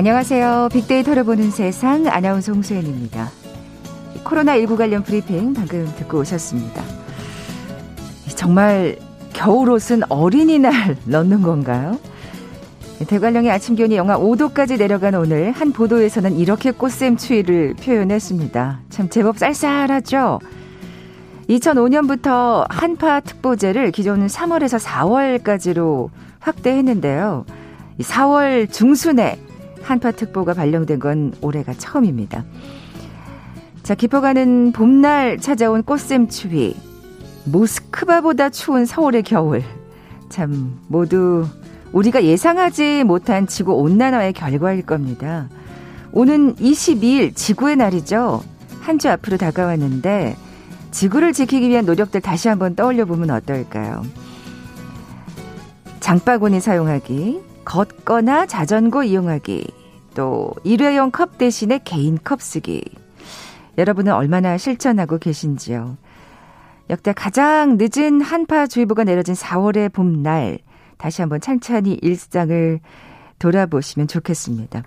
안녕하세요. 빅데이터를 보는 세상 아나운서 홍소연입니다. 코로나19 관련 브리핑 방금 듣고 오셨습니다. 정말 겨울옷은 어린이날 넣는 건가요? 대관령의 아침 기온이 영하 5도까지 내려간 오늘 한 보도에서는 이렇게 꽃샘 추위를 표현했습니다. 참 제법 쌀쌀하죠? 2005년부터 한파특보제를 기존 3월에서 4월까지로 확대했는데요. 4월 중순에 한파특보가 발령된 건 올해가 처음입니다. 자, 깊어가는 봄날 찾아온 꽃샘 추위, 모스크바보다 추운 서울의 겨울, 참 모두 우리가 예상하지 못한 지구온난화의 결과일 겁니다. 오는 22일 지구의 날이죠. 한 주 앞으로 다가왔는데 지구를 지키기 위한 노력들 다시 한번 떠올려보면 어떨까요? 장바구니 사용하기, 걷거나 자전거 이용하기, 또 일회용 컵 대신에 개인 컵 쓰기. 여러분은 얼마나 실천하고 계신지요? 역대 가장 늦은 한파주의보가 내려진 4월의 봄날, 다시 한번 찬찬히 일상을 돌아보시면 좋겠습니다.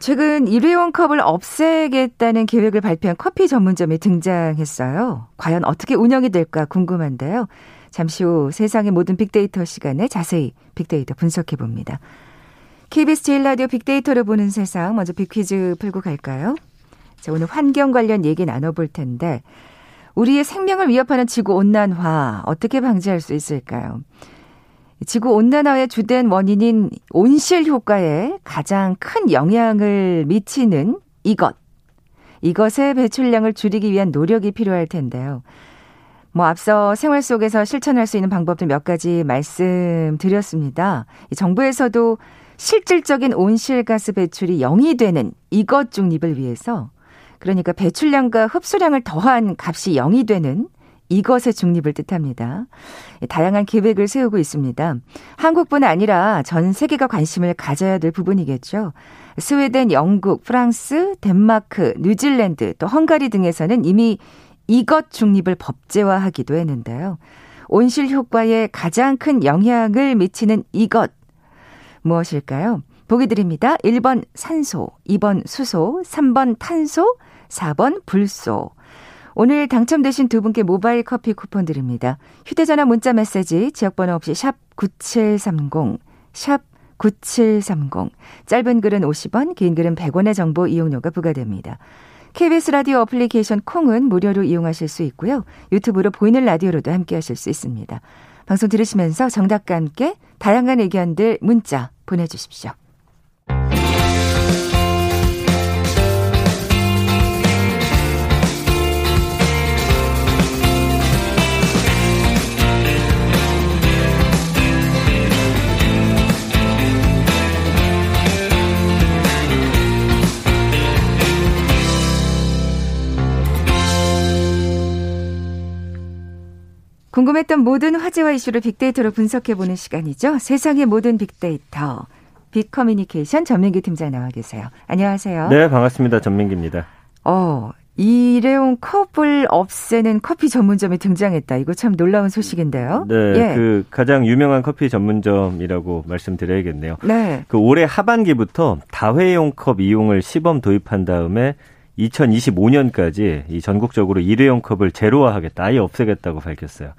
최근 일회용 컵을 없애겠다는 계획을 발표한 커피 전문점이 등장했어요. 과연 어떻게 운영이 될까 궁금한데요. 잠시 후 세상의 모든 빅데이터 시간에 자세히 빅데이터 분석해봅니다. KBS 제1라디오 빅데이터를 보는 세상, 먼저 빅퀴즈 풀고 갈까요? 자, 오늘 환경 관련 얘기 나눠볼 텐데, 우리의 생명을 위협하는 지구온난화 어떻게 방지할 수 있을까요? 지구온난화의 주된 원인인 온실효과에 가장 큰 영향을 미치는 이것, 이것의 배출량을 줄이기 위한 노력이 필요할 텐데요. 앞서 생활 속에서 실천할 수 있는 방법도 몇 가지 말씀드렸습니다. 정부에서도 실질적인 온실가스 배출이 0이 되는 이것 중립을 위해서, 그러니까 배출량과 흡수량을 더한 값이 0이 되는 이것의 중립을 뜻합니다. 다양한 계획을 세우고 있습니다. 한국뿐 아니라 전 세계가 관심을 가져야 될 부분이겠죠. 스웨덴, 영국, 프랑스, 덴마크, 뉴질랜드, 또 헝가리 등에서는 이미 이것 중립을 법제화하기도 했는데요. 온실 효과에 가장 큰 영향을 미치는 이것, 무엇일까요? 보기 드립니다. 1번 산소, 2번 수소, 3번 탄소, 4번 불소. 오늘 당첨되신 두 분께 모바일 커피 쿠폰 드립니다. 휴대전화 문자 메시지 지역번호 없이 샵 9730, 샵 9730. 짧은 글은 50원, 긴 글은 100원의 정보 이용료가 부과됩니다. KBS 라디오 어플리케이션 콩은 무료로 이용하실 수 있고요. 유튜브로 보이는 라디오로도 함께하실 수 있습니다. 방송 들으시면서 정답과 함께 다양한 의견들 문자 보내주십시오. 궁금했던 모든 화제와 이슈를 빅데이터로 분석해보는 시간이죠. 세상의 모든 빅데이터. 빅커뮤니케이션 전명기 팀장 나와 계세요. 안녕하세요. 네, 반갑습니다. 전명기입니다. 일회용 컵을 없애는 커피 전문점이 등장했다. 이거 참 놀라운 소식인데요. 네, 예. 그 가장 유명한 커피 전문점이라고 말씀드려야겠네요. 네. 그 올해 하반기부터 다회용 컵 이용을 시범 도입한 다음에 2025년까지 이 전국적으로 일회용 컵을 제로화하겠다, 아예 없애겠다고 밝혔어요.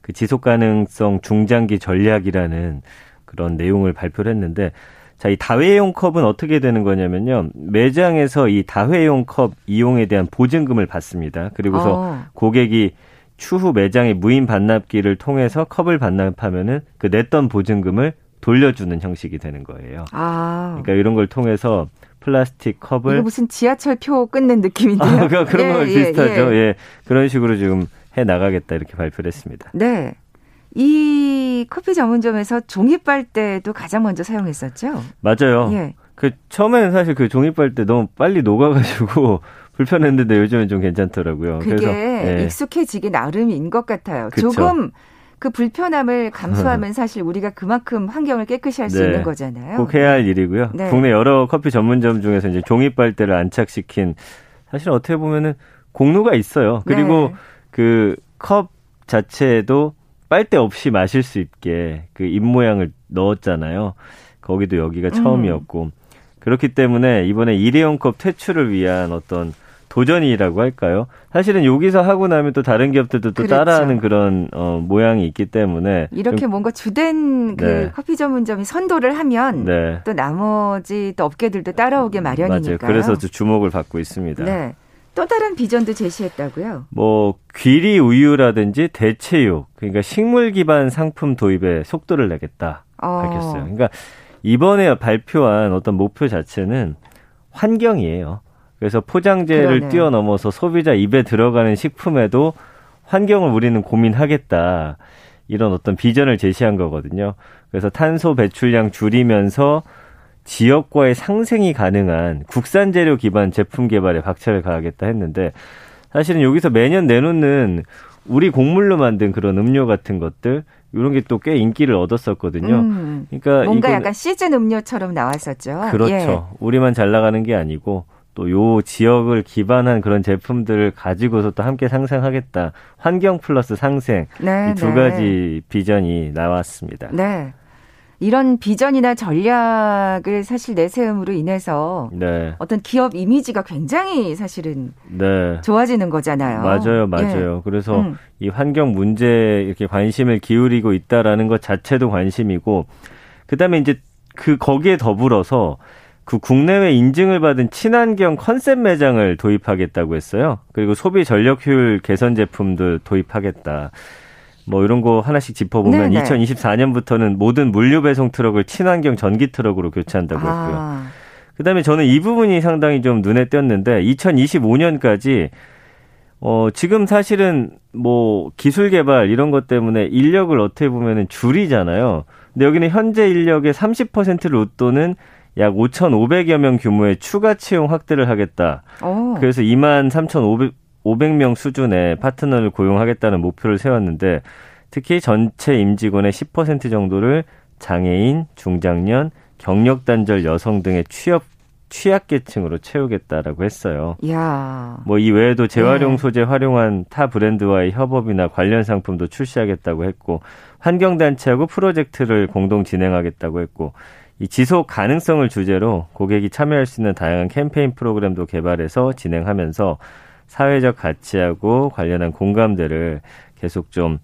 그 지속 가능성 중장기 전략이라는 그런 내용을 발표를 했는데, 자, 이 다회용 컵은 어떻게 되는 거냐면요. 매장에서 이 다회용 컵 이용에 대한 보증금을 받습니다. 그리고서 고객이 추후 매장의 무인 반납기를 통해서 컵을 반납하면은 그 냈던 보증금을 돌려주는 형식이 되는 거예요. 그러니까 이런 걸 통해서 플라스틱 컵을. 이거 무슨 지하철표 끊는 느낌인데요. 그런 거 비슷하죠. 예, 그런 식으로 지금 해나가겠다 이렇게 발표를 했습니다. 네. 이 커피 전문점에서 종이 빨대도 가장 먼저 사용했었죠? 맞아요. 예. 그 처음에는 사실 그 종이 빨대 너무 빨리 녹아가지고 불편했는데 요즘은 좀 괜찮더라고요. 그게 그래서, 예. 익숙해지기 나름인 것 같아요. 그쵸. 조금. 그 불편함을 감수하면 사실 우리가 그만큼 환경을 깨끗이 할 수 있는 거잖아요. 꼭 해야 할 일이고요. 네. 국내 여러 커피 전문점 중에서 이제 종이 빨대를 안착시킨, 사실 어떻게 보면은 공로가 있어요. 그리고 그 컵 자체에도 빨대 없이 마실 수 있게 그 입 모양을 넣었잖아요. 거기도 여기가 처음이었고 그렇기 때문에 이번에 일회용컵 퇴출을 위한 어떤 도전이라고 할까요? 사실은 여기서 하고 나면 또 다른 기업들도 또 그렇죠. 따라하는 그런 모양이 있기 때문에 이렇게 뭔가 주된 그 네. 커피 전문점이 선도를 하면 네. 또 나머지 또 업계들도 따라오게 마련이니까요. 맞아요. 그래서 주목을 받고 있습니다. 네. 또 다른 비전도 제시했다고요? 뭐 귀리 우유라든지 대체육, 그러니까 식물 기반 상품 도입에 속도를 내겠다 밝혔어요. 그러니까 이번에 발표한 어떤 목표 자체는 환경이에요. 그래서 포장재를 그러네요. 뛰어넘어서 소비자 입에 들어가는 식품에도 환경을 우리는 고민하겠다. 이런 어떤 비전을 제시한 거거든요. 그래서 탄소 배출량 줄이면서 지역과의 상생이 가능한 국산 재료 기반 제품 개발에 박차를 가하겠다 했는데 사실은 여기서 매년 내놓는 우리 곡물로 만든 그런 음료 같은 것들 이런 게 또 꽤 인기를 얻었었거든요. 그러니까 뭔가 약간 시즌 음료처럼 나왔었죠. 그렇죠. 예. 우리만 잘 나가는 게 아니고 또 요 지역을 기반한 그런 제품들을 가지고서 또 함께 상생하겠다. 환경 플러스 상생 네, 이 두 네. 가지 비전이 나왔습니다. 네. 이런 비전이나 전략을 사실 내세움으로 인해서 네. 어떤 기업 이미지가 굉장히 사실은 네. 좋아지는 거잖아요. 맞아요. 맞아요. 예. 그래서 이 환경 문제에 이렇게 관심을 기울이고 있다라는 것 자체도 관심이고 그다음에 이제 그 거기에 더불어서 그 국내외 인증을 받은 친환경 컨셉 매장을 도입하겠다고 했어요. 그리고 소비 전력 효율 개선 제품도 도입하겠다. 뭐 이런 거 하나씩 짚어보면 네네. 2024년부터는 모든 물류 배송 트럭을 친환경 전기 트럭으로 교체한다고 했고요. 그다음에 저는 이 부분이 상당히 좀 눈에 띄었는데 2025년까지 지금 사실은 뭐 기술 개발 이런 것 때문에 인력을 어떻게 보면은 줄이잖아요. 근데 여기는 현재 인력의 30%를 웃도는 약 5,500여 명 규모의 추가 채용 확대를 하겠다. 오. 그래서 23,500명 수준의 파트너를 고용하겠다는 목표를 세웠는데 특히 전체 임직원의 10% 정도를 장애인, 중장년, 경력 단절 여성 등의 취약계층으로 채우겠다라고 했어요. 이야. 뭐 이 외에도 재활용 소재 활용한 타 브랜드와의 협업이나 관련 상품도 출시하겠다고 했고 환경단체하고 프로젝트를 공동 진행하겠다고 했고 이 지속 가능성을 주제로 고객이 참여할 수 있는 다양한 캠페인 프로그램도 개발해서 진행하면서 사회적 가치하고 관련한 공감대를 계속 좀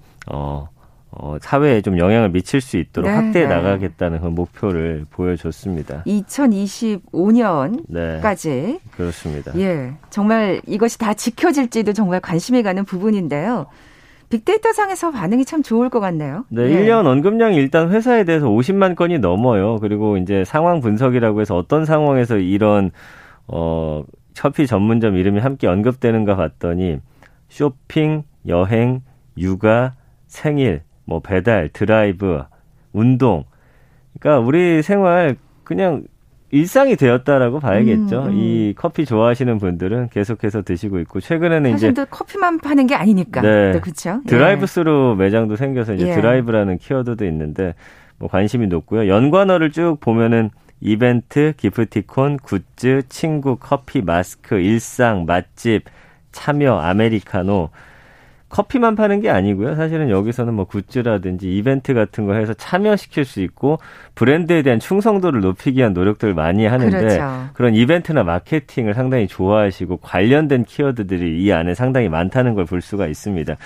사회에 좀 영향을 미칠 수 있도록 네, 확대해 네. 나가겠다는 그 목표를 보여줬습니다. 2025년까지. 네, 그렇습니다. 예, 정말 이것이 다 지켜질지도 정말 관심이 가는 부분인데요. 빅데이터 상에서 반응이 참 좋을 것 같네요. 네, 예. 1년 언급량이 일단 회사에 대해서 50만 건이 넘어요. 그리고 이제 상황 분석이라고 해서 어떤 상황에서 이런 커피 전문점 이름이 함께 언급되는가 봤더니 쇼핑, 여행, 육아, 생일, 뭐 배달, 드라이브, 운동. 그러니까 우리 생활 그냥 일상이 되었다라고 봐야겠죠. 이 커피 좋아하시는 분들은 계속해서 드시고 있고 최근에는 사실 이제 커피만 파는 게 아니니까. 네. 그렇죠. 드라이브스루 예. 매장도 생겨서 이제 예. 드라이브라는 키워드도 있는데 뭐 관심이 높고요. 연관어를 쭉 보면은 이벤트, 기프티콘, 굿즈, 친구, 커피, 마스크, 일상, 맛집, 참여, 아메리카노. 커피만 파는 게 아니고요. 사실은 여기서는 뭐 굿즈라든지 이벤트 같은 거 해서 참여시킬 수 있고 브랜드에 대한 충성도를 높이기 위한 노력들을 많이 하는데 그렇죠. 그런 이벤트나 마케팅을 상당히 좋아하시고 관련된 키워드들이 이 안에 상당히 많다는 걸 볼 수가 있습니다.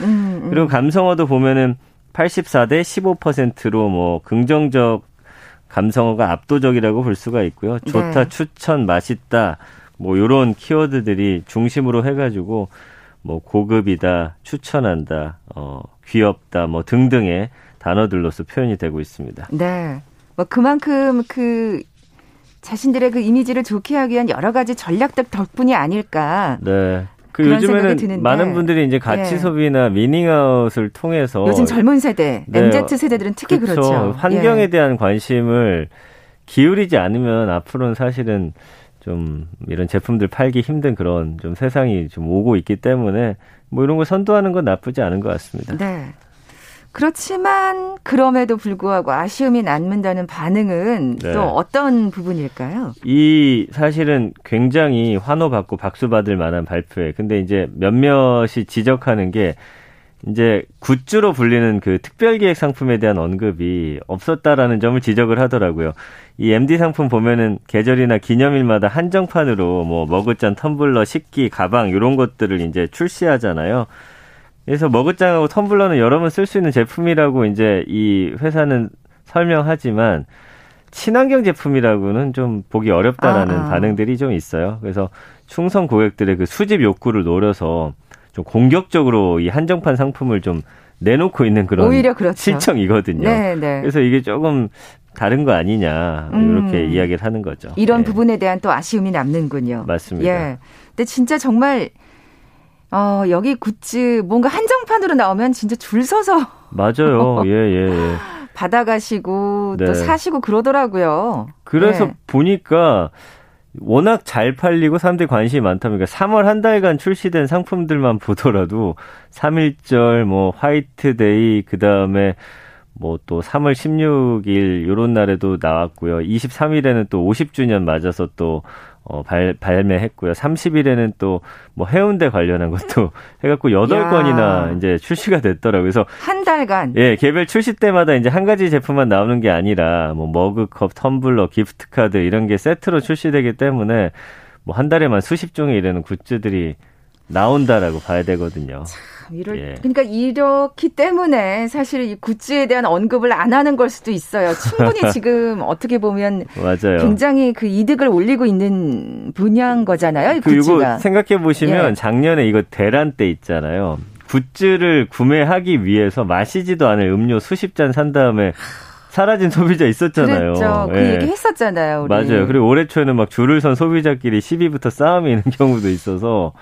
그리고 감성어도 보면은 84대 15%로 뭐 긍정적 감성어가 압도적이라고 볼 수가 있고요. 좋다, 네. 추천, 맛있다 뭐 이런 키워드들이 중심으로 해가지고 뭐 고급이다, 추천한다, 귀엽다 뭐 등등의 단어들로서 표현이 되고 있습니다. 네, 뭐 그만큼 그 자신들의 그 이미지를 좋게 하기 위한 여러 가지 전략들 덕분이 아닐까. 네. 그 요즘에는 많은 분들이 이제 가치 예. 소비나 미닝아웃을 통해서 요즘 젊은 세대, 네. MZ 세대들은 특히 그렇죠. 환경에 예. 대한 관심을 기울이지 않으면 앞으로는 사실은 좀 이런 제품들 팔기 힘든 그런 좀 세상이 좀 오고 있기 때문에 뭐 이런 걸 선도하는 건 나쁘지 않은 것 같습니다. 네. 그렇지만 그럼에도 불구하고 아쉬움이 남는다는 반응은 네. 또 어떤 부분일까요? 이 사실은 굉장히 환호받고 박수받을 만한 발표예요. 근데 이제 몇몇이 지적하는 게 이제 굿즈로 불리는 그 특별기획 상품에 대한 언급이 없었다라는 점을 지적을 하더라고요. 이 MD 상품 보면은 계절이나 기념일마다 한정판으로 뭐 머그잔, 텀블러, 식기, 가방 이런 것들을 이제 출시하잖아요. 그래서 머그잔하고 텀블러는 여러 번 쓸 수 있는 제품이라고 이제 이 회사는 설명하지만 친환경 제품이라고는 좀 보기 어렵다라는 반응들이 좀 있어요. 그래서 충성 고객들의 그 수집 욕구를 노려서 좀 공격적으로 이 한정판 상품을 좀 내놓고 있는 그런 오히려 그렇죠. 실정이거든요. 네, 네. 그래서 이게 조금 다른 거 아니냐 이렇게 이야기를 하는 거죠. 이런 예. 부분에 대한 또 아쉬움이 남는군요. 맞습니다. 예. 근데 진짜 정말 여기 굿즈 뭔가 한정판으로 나오면 진짜 줄 서서 맞아요. 예. 받아가시고 네. 또 사시고 그러더라고요. 그래서 네. 보니까 워낙 잘 팔리고 사람들이 관심이 많다 보니까 3월 한 달간 출시된 상품들만 보더라도 3.1절, 뭐 화이트데이, 그다음에 뭐 또 3월 16일 요런 날에도 나왔고요. 23일에는 또 50주년 맞아서 또 발매했고요. 30일에는 또 뭐 해운대 관련한 것도 해갖고 8건이나 이제 출시가 됐더라고요. 그래서 한 달간 예 개별 출시 때마다 이제 한 가지 제품만 나오는 게 아니라 뭐 머그컵, 텀블러, 기프트 카드 이런 게 세트로 출시되기 때문에 뭐 한 달에만 수십 종에 이르는 굿즈들이 나온다라고 봐야 되거든요. 참 예. 그러니까 이렇기 때문에 사실 이 굿즈에 대한 언급을 안 하는 걸 수도 있어요. 충분히 지금 어떻게 보면 맞아요. 굉장히 그 이득을 올리고 있는 분야인 거잖아요. 이 굿즈가. 이거 생각해 보시면 예. 작년에 이거 대란 때 있잖아요. 굿즈를 구매하기 위해서 마시지도 않을 음료 수십 잔 산 다음에 사라진 소비자 있었잖아요. 그렇죠. 그 예. 얘기 했었잖아요. 우리. 맞아요. 그리고 올해 초에는 막 줄을 선 소비자끼리 시비부터 싸움이 있는 경우도 있어서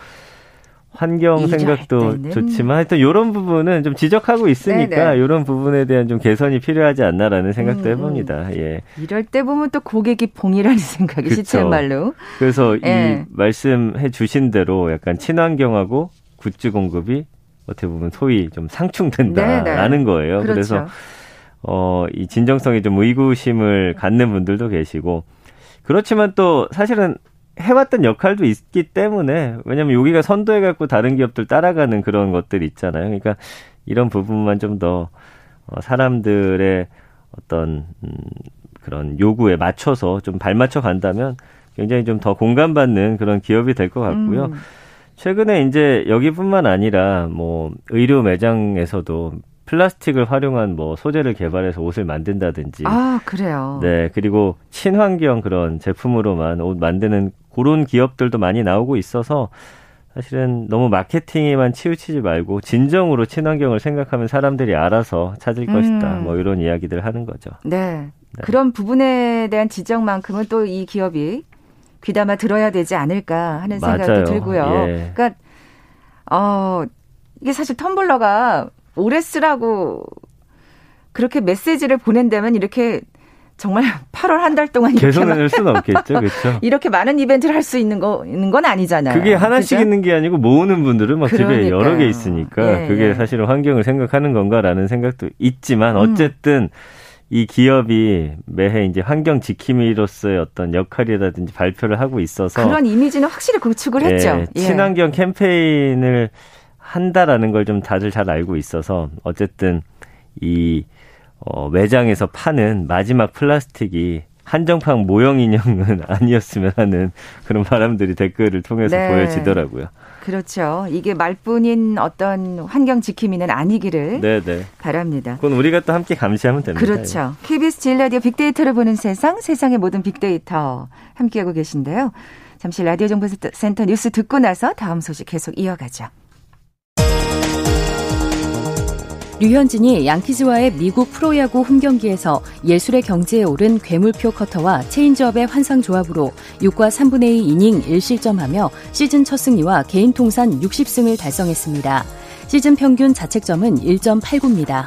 환경 생각도 좋지만 하여튼 이런 부분은 좀 지적하고 있으니까 네네. 이런 부분에 대한 좀 개선이 필요하지 않나라는 생각도 해봅니다. 예. 이럴 때 보면 또 고객이 봉이라는 생각이 시체말로. 그래서 예. 이 말씀해 주신 대로 약간 친환경하고 굿즈 공급이 어떻게 보면 소위 좀 상충된다라는 거예요. 그렇죠. 그래서 이 진정성에 좀 의구심을 갖는 분들도 계시고 그렇지만 또 사실은 해왔던 역할도 있기 때문에 왜냐하면 여기가 선도해갖고 다른 기업들 따라가는 그런 것들 있잖아요. 그러니까 이런 부분만 좀 더 사람들의 어떤 그런 요구에 맞춰서 좀 발맞춰 간다면 굉장히 좀 더 공감받는 그런 기업이 될 것 같고요. 최근에 이제 여기뿐만 아니라 뭐 의류 매장에서도 플라스틱을 활용한 뭐 소재를 개발해서 옷을 만든다든지. 아, 그래요. 네, 그리고 친환경 그런 제품으로만 옷 만드는 그런 기업들도 많이 나오고 있어서 사실은 너무 마케팅에만 치우치지 말고 진정으로 친환경을 생각하면 사람들이 알아서 찾을 것이다. 뭐 이런 이야기들 하는 거죠. 네. 그런 부분에 대한 지적만큼은 또 이 기업이 귀담아 들어야 되지 않을까 하는 생각도 맞아요. 들고요. 예. 그러니까 이게 사실 텀블러가 오래 쓰라고 그렇게 메시지를 보낸다면 이렇게 정말 8월 한 달 동안 계속 낼 수는 없겠죠. 그렇죠. 이렇게 많은 이벤트를 할 수 있는 건 아니잖아요. 그게 하나씩 그죠? 있는 게 아니고 모으는 분들은 막 그러니까요. 집에 여러 개 있으니까 예, 그게 예. 사실은 환경을 생각하는 건가라는 생각도 있지만 어쨌든 이 기업이 매해 이제 환경 지킴이로서의 어떤 역할이라든지 발표를 하고 있어서 그런 이미지는 확실히 구축을 예, 했죠. 예. 친환경 캠페인을 한다라는 걸 좀 다들 잘 알고 있어서 어쨌든 이 매장에서 파는 마지막 플라스틱이 한정판 모형 인형은 아니었으면 하는 그런 바람들이 댓글을 통해서 네. 보여지더라고요. 그렇죠. 이게 말뿐인 어떤 환경 지킴이는 아니기를 네네. 바랍니다. 그건 우리가 또 함께 감시하면 됩니다. 그렇죠. KBS 제일 라디오 빅데이터를 보는 세상, 세상의 모든 빅데이터 함께하고 계신데요. 잠시 라디오 정보센터 뉴스 듣고 나서 다음 소식 계속 이어가죠. 류현진이 양키즈와의 미국 프로야구 홈경기에서 예술의 경지에 오른 괴물표 커터와 체인지업의 환상조합으로 6과 3분의 2 이닝 1실점하며 시즌 첫 승리와 개인 통산 60승을 달성했습니다. 시즌 평균 자책점은 1.89입니다.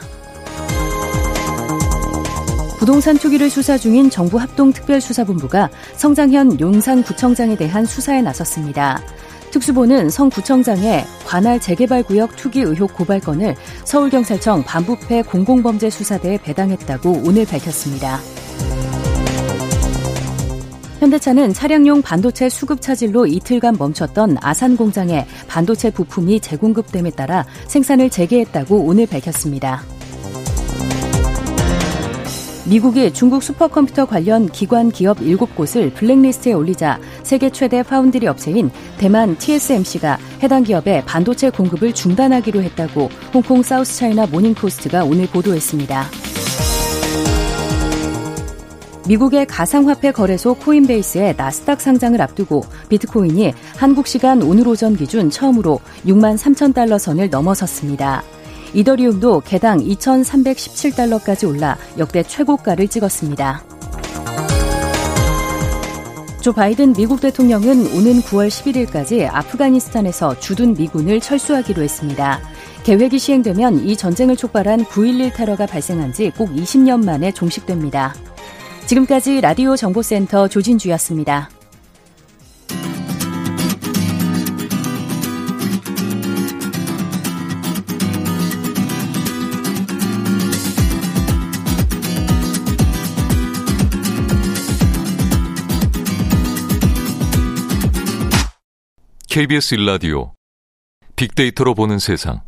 부동산 투기를 수사 중인 정부 합동특별수사본부가 성장현 용산구청장에 대한 수사에 나섰습니다. 특수본은 성구청장의 관할 재개발구역 투기 의혹 고발건을 서울경찰청 반부패 공공범죄수사대에 배당했다고 오늘 밝혔습니다. 현대차는 차량용 반도체 수급 차질로 이틀간 멈췄던 아산 공장에 반도체 부품이 재공급됨에 따라 생산을 재개했다고 오늘 밝혔습니다. 미국이 중국 슈퍼컴퓨터 관련 기관 기업 7곳을 블랙리스트에 올리자 세계 최대 파운드리 업체인 대만 TSMC가 해당 기업의 반도체 공급을 중단하기로 했다고 홍콩 사우스차이나 모닝포스트가 오늘 보도했습니다. 미국의 가상화폐 거래소 코인베이스의 나스닥 상장을 앞두고 비트코인이 한국 시간 오늘 오전 기준 처음으로 63,000달러 선을 넘어섰습니다. 이더리움도 개당 2,317달러까지 올라 역대 최고가를 찍었습니다. 조 바이든 미국 대통령은 오는 9월 11일까지 아프가니스탄에서 주둔 미군을 철수하기로 했습니다. 계획이 시행되면 이 전쟁을 촉발한 9.11 테러가 발생한 지 꼭 20년 만에 종식됩니다. 지금까지 라디오 정보센터 조진주였습니다. KBS 1라디오 빅데이터로 보는 세상.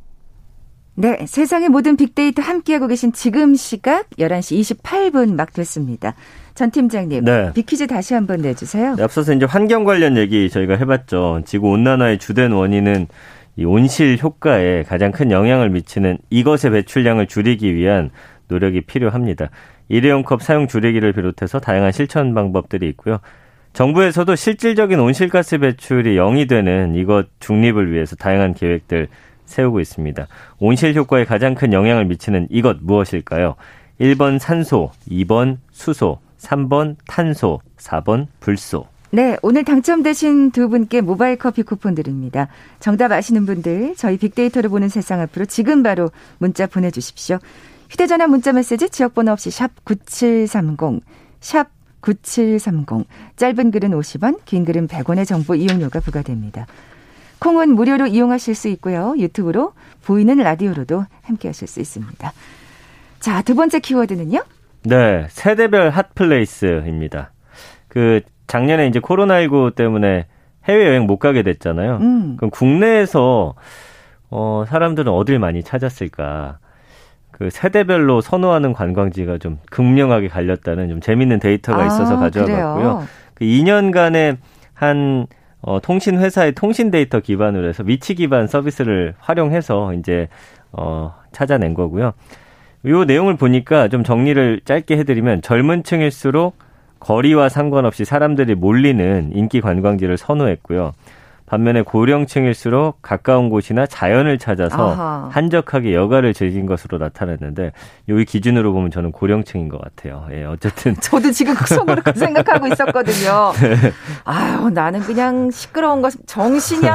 네, 세상의 모든 빅데이터 함께하고 계신 지금 시각 11시 28분 막 됐습니다. 전 팀장님, 네. 빅퀴즈 다시 한번 내주세요. 네, 앞서서 이제 환경 관련 얘기 저희가 해봤죠. 지구온난화의 주된 원인은 이 온실 효과에 가장 큰 영향을 미치는 이것의 배출량을 줄이기 위한 노력이 필요합니다. 일회용 컵 사용 줄이기를 비롯해서 다양한 실천 방법들이 있고요. 정부에서도 실질적인 온실가스 배출이 0이 되는 이것 중립을 위해서 다양한 계획들 세우고 있습니다. 온실 효과에 가장 큰 영향을 미치는 이것 무엇일까요? 1번 산소, 2번 수소, 3번 탄소, 4번 불소. 네, 오늘 당첨되신 두 분께 모바일 커피 쿠폰 드립니다. 정답 아시는 분들, 저희 빅데이터를 보는 세상 앞으로 지금 바로 문자 보내주십시오. 휴대전화 문자 메시지 지역번호 없이 샵 9730, 샵 9730. 짧은 글은 50원, 긴 글은 100원의 정보 이용료가 부과됩니다. 콩은 무료로 이용하실 수 있고요. 유튜브로, 보이는 라디오로도 함께하실 수 있습니다. 자, 두 번째 키워드는요? 네, 세대별 핫플레이스입니다. 작년에 이제 코로나19 때문에 해외여행 못 가게 됐잖아요. 그럼 국내에서 사람들은 어딜 많이 찾았을까? 세대별로 선호하는 관광지가 좀 극명하게 갈렸다는 좀 재밌는 데이터가 있어서 가져와 봤고요. 2년간의 한 통신 회사의 통신 데이터 기반으로 해서 위치 기반 서비스를 활용해서 이제 찾아낸 거고요. 이 내용을 보니까 좀 정리를 짧게 해드리면 젊은 층일수록 거리와 상관없이 사람들이 몰리는 인기 관광지를 선호했고요. 반면에 고령층일수록 가까운 곳이나 자연을 찾아서 한적하게 여가를 즐긴 것으로 나타났는데 이 기준으로 보면 저는 고령층인 것 같아요. 예, 어쨌든 저도 지금 속으로 그 생각하고 있었거든요. 네. 아유, 나는 그냥 시끄러운 것 정신이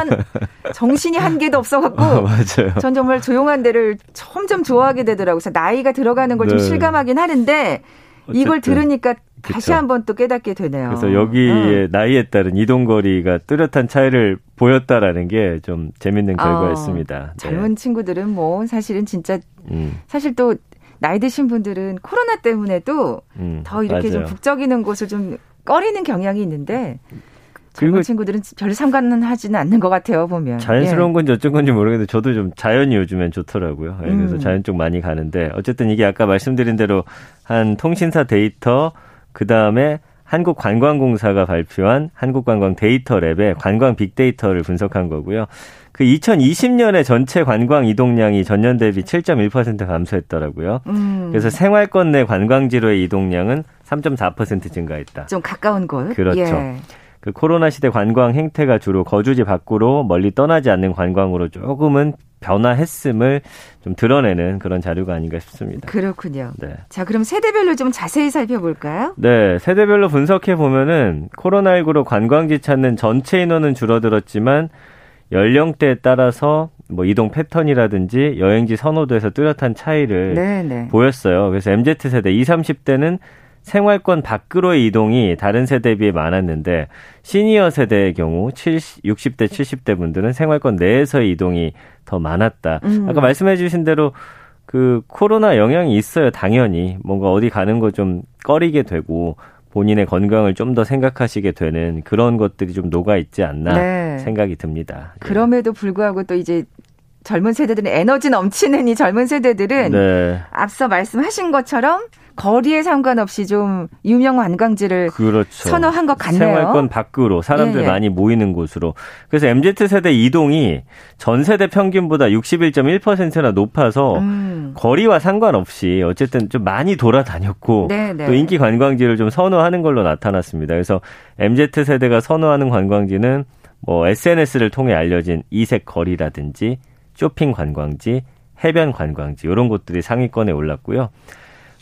한 개도 없어갖고 맞아요. 전 정말 조용한 데를 점점 좋아하게 되더라고요. 그래서 나이가 들어가는 걸 좀 실감하긴 하는데 어쨌든. 이걸 들으니까 다시 한번 또 깨닫게 되네요. 그래서 여기에 나이에 따른 이동거리가 뚜렷한 차이를 보였다라는 게 좀 재밌는 결과였습니다. 젊은 친구들은 사실은 진짜 사실 또 나이 드신 분들은 코로나 때문에도 더 이렇게 좀 북적이는 곳을 좀 꺼리는 경향이 있는데 젊은 친구들은 별 상관은 하지는 않는 것 같아요, 보면. 자연스러운 건지 어쩐 건지 모르겠는데 저도 좀 자연이 요즘엔 좋더라고요. 그래서 자연 쪽 많이 가는데 어쨌든 이게 아까 말씀드린 대로 한 통신사 데이터 그다음에 한국관광공사가 발표한 한국관광 데이터랩의 관광 빅데이터를 분석한 거고요. 2020년에 전체 관광 이동량이 전년 대비 7.1% 감소했더라고요. 그래서 생활권 내 관광지로의 이동량은 3.4% 증가했다. 좀 가까운 곳. 그렇죠. 예. 코로나 시대 관광 행태가 주로 거주지 밖으로 멀리 떠나지 않는 관광으로 조금은 변화했음을 좀 드러내는 그런 자료가 아닌가 싶습니다. 그렇군요. 네. 자, 그럼 세대별로 좀 자세히 살펴볼까요? 네. 세대별로 분석해보면은 코로나19로 관광지 찾는 전체 인원은 줄어들었지만 연령대에 따라서 이동 패턴이라든지 여행지 선호도에서 뚜렷한 차이를 보였어요. 그래서 MZ세대 20, 30대는 생활권 밖으로의 이동이 다른 세대에 비해 많았는데 시니어 세대의 경우 60대, 70대 분들은 생활권 내에서의 이동이 더 많았다. 아까 말씀해 주신 대로 코로나 영향이 있어요. 당연히 뭔가 어디 가는 거 좀 꺼리게 되고 본인의 건강을 좀 더 생각하시게 되는 그런 것들이 좀 녹아있지 않나 네. 생각이 듭니다. 그럼에도 불구하고 또 이제 젊은 세대들은 에너지 넘치는 이 젊은 세대들은 네. 앞서 말씀하신 것처럼 거리에 상관없이 좀 유명 관광지를 그렇죠. 선호한 것 같네요. 생활권 밖으로 사람들 예. 많이 모이는 곳으로. 그래서 MZ세대 이동이 전 세대 평균보다 61.1%나 높아서 거리와 상관없이 어쨌든 좀 많이 돌아다녔고 네네. 또 인기 관광지를 좀 선호하는 걸로 나타났습니다. 그래서 MZ세대가 선호하는 관광지는 뭐 SNS를 통해 알려진 이색 거리라든지 쇼핑 관광지, 해변 관광지 이런 곳들이 상위권에 올랐고요.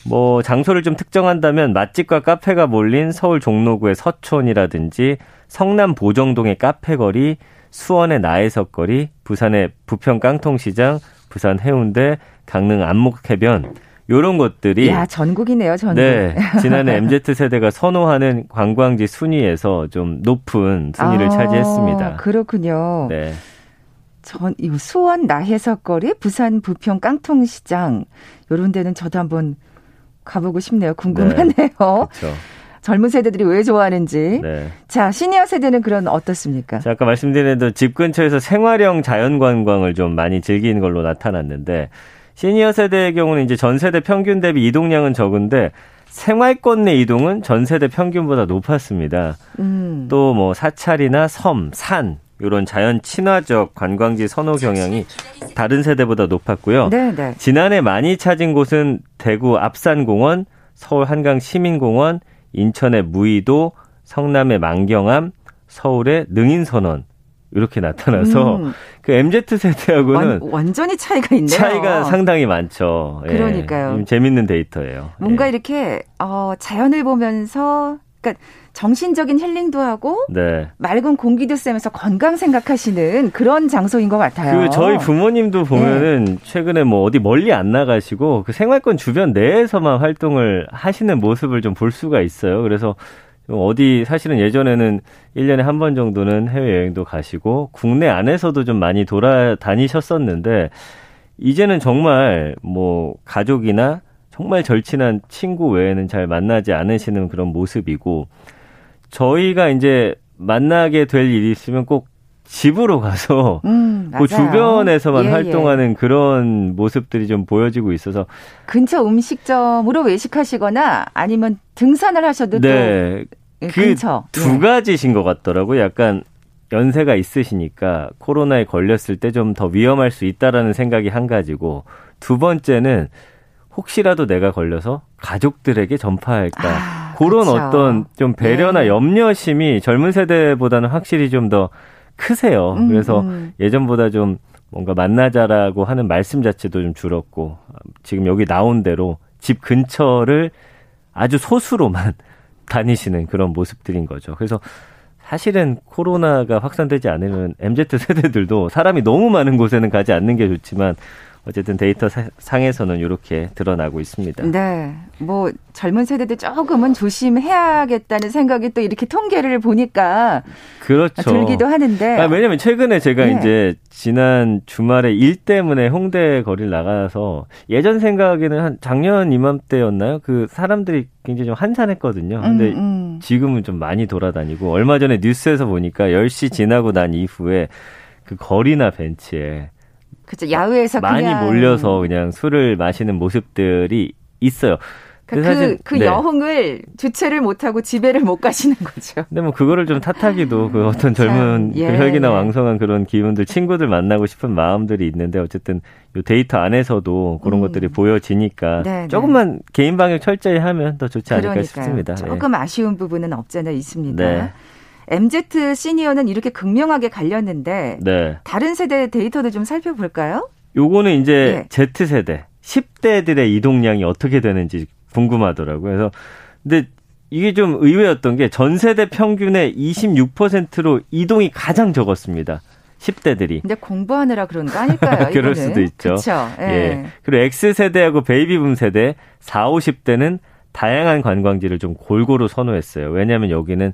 뭐 장소를 좀 특정한다면 맛집과 카페가 몰린 서울 종로구의 서촌이라든지 성남 보정동의 카페거리, 수원의 나해석거리, 부산의 부평 깡통시장, 부산 해운대, 강릉 안목해변 이런 것들이 야 전국이네요. 전국. 네, 지난해 MZ세대가 선호하는 관광지 순위에서 좀 높은 순위를 차지했습니다. 그렇군요. 네. 수원 나해석거리, 부산 부평 깡통시장 이런 데는 저도 한번 가보고 싶네요. 궁금하네요. 네, 그렇죠. 젊은 세대들이 왜 좋아하는지. 네. 자, 시니어 세대는 그런 어떻습니까? 자, 아까 말씀드린 대로 집 근처에서 생활형 자연관광을 좀 많이 즐기는 걸로 나타났는데 시니어 세대의 경우는 이제 전 세대 평균 대비 이동량은 적은데 생활권 내 이동은 전 세대 평균보다 높았습니다. 또 뭐 사찰이나 섬, 산 이런 자연 친화적 관광지 선호 경향이 다른 세대보다 높았고요. 네네. 지난해 많이 찾은 곳은 대구 압산공원, 서울 한강시민공원, 인천의 무의도, 성남의 만경암, 서울의 능인선원 이렇게 나타나서 그 MZ세대하고는 완전히 차이가 있네요. 차이가 상당히 많죠. 그러니까요. 예, 재밌는 데이터예요. 뭔가 예. 이렇게 자연을 보면서 그러니까 정신적인 힐링도 하고 네. 맑은 공기도 쐬면서 건강 생각하시는 그런 장소인 것 같아요. 그 저희 부모님도 보면은 네. 최근에 뭐 어디 멀리 안 나가시고 그 생활권 주변 내에서만 활동을 하시는 모습을 좀 볼 수가 있어요. 그래서 어디 사실은 예전에는 1년에 한 번 정도는 해외여행도 가시고 국내 안에서도 좀 많이 돌아다니셨었는데 이제는 정말 뭐 가족이나 정말 절친한 친구 외에는 잘 만나지 않으시는 그런 모습이고 저희가 이제 만나게 될 일이 있으면 꼭 집으로 가서 그 주변에서만 활동하는 그런 모습들이 좀 보여지고 있어서 근처 음식점으로 외식하시거나 아니면 등산을 하셔도 네, 또 근처. 그 두 가지신 것 같더라고요. 약간 연세가 있으시니까 코로나에 걸렸을 때 좀 더 위험할 수 있다라는 생각이 한 가지고 두 번째는 혹시라도 내가 걸려서 가족들에게 전파할까 그런 그쵸. 어떤 좀 배려나 네. 염려심이 젊은 세대보다는 확실히 좀 더 크세요. 그래서 예전보다 좀 뭔가 만나자라고 하는 말씀 자체도 좀 줄었고 지금 여기 나온 대로 집 근처를 아주 소수로만 다니시는 그런 모습들인 거죠. 그래서 사실은 코로나가 확산되지 않으면 MZ세대들도 사람이 너무 많은 곳에는 가지 않는 게 좋지만 어쨌든 데이터 상에서는 이렇게 드러나고 있습니다. 네. 뭐 젊은 세대들 조금은 조심해야겠다는 생각이 또 이렇게 통계를 보니까 그렇죠. 들기도 하는데. 왜냐하면 최근에 제가 네. 이제 지난 주말에 일 때문에 홍대 거리를 나가서 예전 생각에는 한 작년 이맘때였나요? 그 사람들이 굉장히 좀 한산했거든요. 근데 지금은 좀 많이 돌아다니고 얼마 전에 뉴스에서 보니까 10시 지나고 난 이후에 그 거리나 벤치에 그렇죠. 야외에서 많이 그냥 몰려서 그냥 술을 마시는 모습들이 있어요. 그러니까 사실 네. 여흥을 주체를 못하고 지배를 못 가시는 거죠. 근데 뭐 그거를 좀 탓하기도 그 어떤 젊은 참, 예. 그 혈기나 왕성한 그런 기운들, 친구들 만나고 싶은 마음들이 있는데 어쨌든 이 데이터 안에서도 그런 것들이 보여지니까 네네. 조금만 개인 방역 철저히 하면 더 좋지 않을까 그러니까요. 싶습니다. 조금 네. 아쉬운 부분은 없잖아 있습니다. 네. MZ 시니어는 이렇게 극명하게 갈렸는데 네. 다른 세대 데이터도 좀 살펴볼까요? 요거는 이제 네. Z세대, 10대들의 이동량이 어떻게 되는지 궁금하더라고요. 그래서 근데 이게 좀 의외였던 게 전 세대 평균의 26%로 이동이 가장 적었습니다. 10대들이. 근데 공부하느라 그런 거 아닐까요? 그럴 이거는? 수도 있죠. 그렇죠. 예. 예. 그리고 X세대하고 베이비붐 세대, 40, 50대는 다양한 관광지를 좀 골고루 선호했어요. 왜냐하면 여기는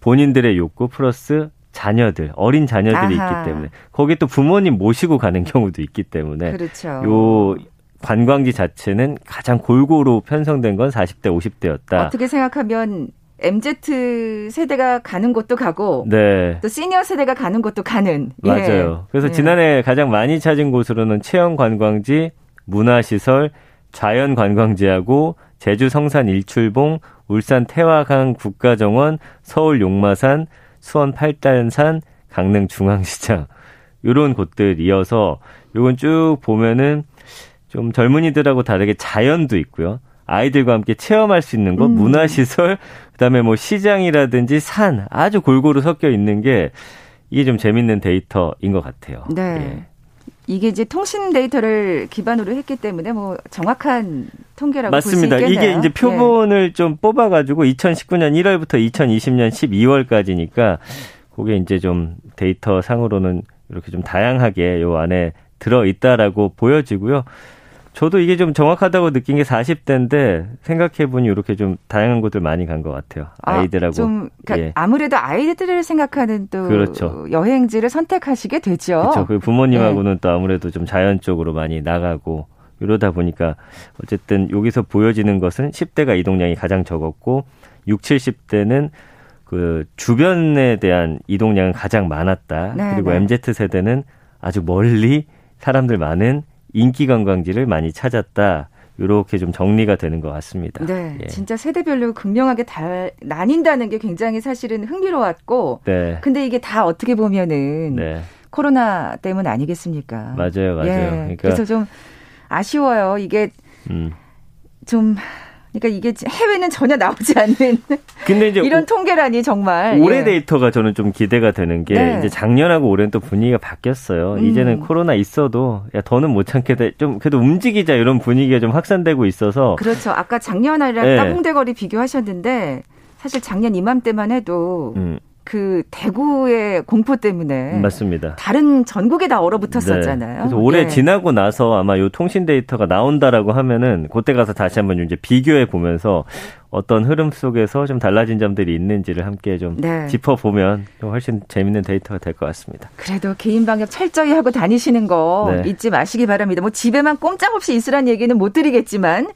본인들의 욕구 플러스 자녀들, 어린 자녀들이 아하. 있기 때문에 거기 또 부모님 모시고 가는 경우도 있기 때문에 그렇죠. 요 관광지 자체는 가장 골고루 편성된 건 40대, 50대였다. 어떻게 생각하면 MZ세대가 가는 곳도 가고 네. 또 시니어 세대가 가는 곳도 가는. 맞아요. 예. 그래서 지난해 가장 많이 찾은 곳으로는 체험관광지, 문화시설, 자연관광지하고 제주 성산 일출봉, 울산 태화강 국가정원, 서울 용마산, 수원 팔단산, 강릉 중앙시장 이런 곳들 이어서 요건 쭉 보면은 좀 젊은이들하고 다르게 자연도 있고요. 아이들과 함께 체험할 수 있는 것, 문화시설, 그다음에 뭐 시장이라든지 산 아주 골고루 섞여 있는 게 이게 좀 재밌는 데이터인 것 같아요. 네. 예. 이게 이제 통신 데이터를 기반으로 했기 때문에 뭐 정확한 통계라고 볼 수 있겠네요. 맞습니다. 이게 이제 표본을 예. 좀 뽑아가지고 2019년 1월부터 2020년 12월까지니까 그게 이제 좀 데이터 상으로는 이렇게 좀 다양하게 요 안에 들어있다라고 보여지고요. 저도 이게 좀 정확하다고 느낀 게 40대인데 생각해보니 이렇게 좀 다양한 곳들 많이 간 것 같아요. 아이들하고. 좀 그러니까 예. 아무래도 아이들을 생각하는 또 그렇죠. 여행지를 선택하시게 되죠. 그렇죠. 그리고 부모님하고는 네. 또 아무래도 좀 자연 쪽으로 많이 나가고 이러다 보니까 어쨌든 여기서 보여지는 것은 10대가 이동량이 가장 적었고 6, 70대는 그 주변에 대한 이동량은 가장 많았다. 네, 그리고 네. MZ세대는 아주 멀리 사람들 많은 인기 관광지를 많이 찾았다. 이렇게 좀 정리가 되는 것 같습니다. 네, 예. 진짜 세대별로 극명하게 나뉜다는 게 굉장히 사실은 흥미로웠고 네. 근데 이게 다 어떻게 보면은 네. 코로나 때문 아니겠습니까? 맞아요. 맞아요. 예, 그러니까 그래서 좀 아쉬워요. 이게 좀... 그러니까 이게 해외는 전혀 나오지 않는 근데 이제 이런 통계라니 정말. 올해 예. 데이터가 저는 좀 기대가 되는 게 네. 이제 작년하고 올해는 또 분위기가 바뀌었어요. 이제는 코로나 있어도 야 더는 못 참겠다. 좀 그래도 움직이자 이런 분위기가 좀 확산되고 있어서. 그렇죠. 아까 작년이랑 네. 따봉대거리 비교하셨는데 사실 작년 이맘때만 해도 그 대구의 공포 때문에 맞습니다. 다른 전국에 다 얼어붙었었잖아요. 네. 그래서 올해 예. 지나고 나서 아마 요 통신 데이터가 나온다라고 하면은 그때 가서 다시 한번 이제 비교해 보면서 어떤 흐름 속에서 좀 달라진 점들이 있는지를 함께 좀 네. 짚어보면 좀 훨씬 재밌는 데이터가 될 것 같습니다. 그래도 개인 방역 철저히 하고 다니시는 거 네. 잊지 마시기 바랍니다. 뭐 집에만 꼼짝없이 있으라는 얘기는 못 드리겠지만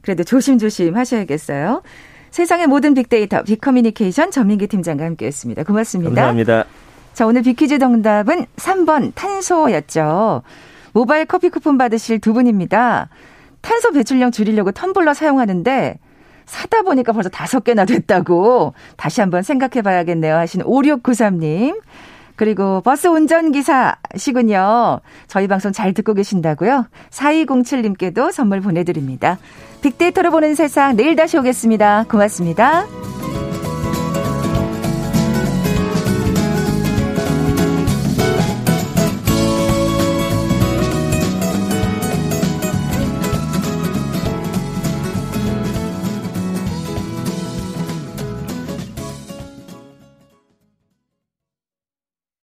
그래도 조심조심 하셔야겠어요. 세상의 모든 빅데이터, 빅커뮤니케이션 전민기 팀장과 함께했습니다. 고맙습니다. 감사합니다. 자, 오늘 빅퀴즈 정답은 3번 탄소였죠. 모바일 커피 쿠폰 받으실 두 분입니다. 탄소 배출량 줄이려고 텀블러 사용하는데 사다 보니까 벌써 5개나 됐다고 다시 한번 생각해 봐야겠네요 하신 5693님. 그리고 버스 운전기사시군요. 저희 방송 잘 듣고 계신다고요. 4207님께도 선물 보내드립니다. 빅데이터로 보는 세상 내일 다시 오겠습니다. 고맙습니다.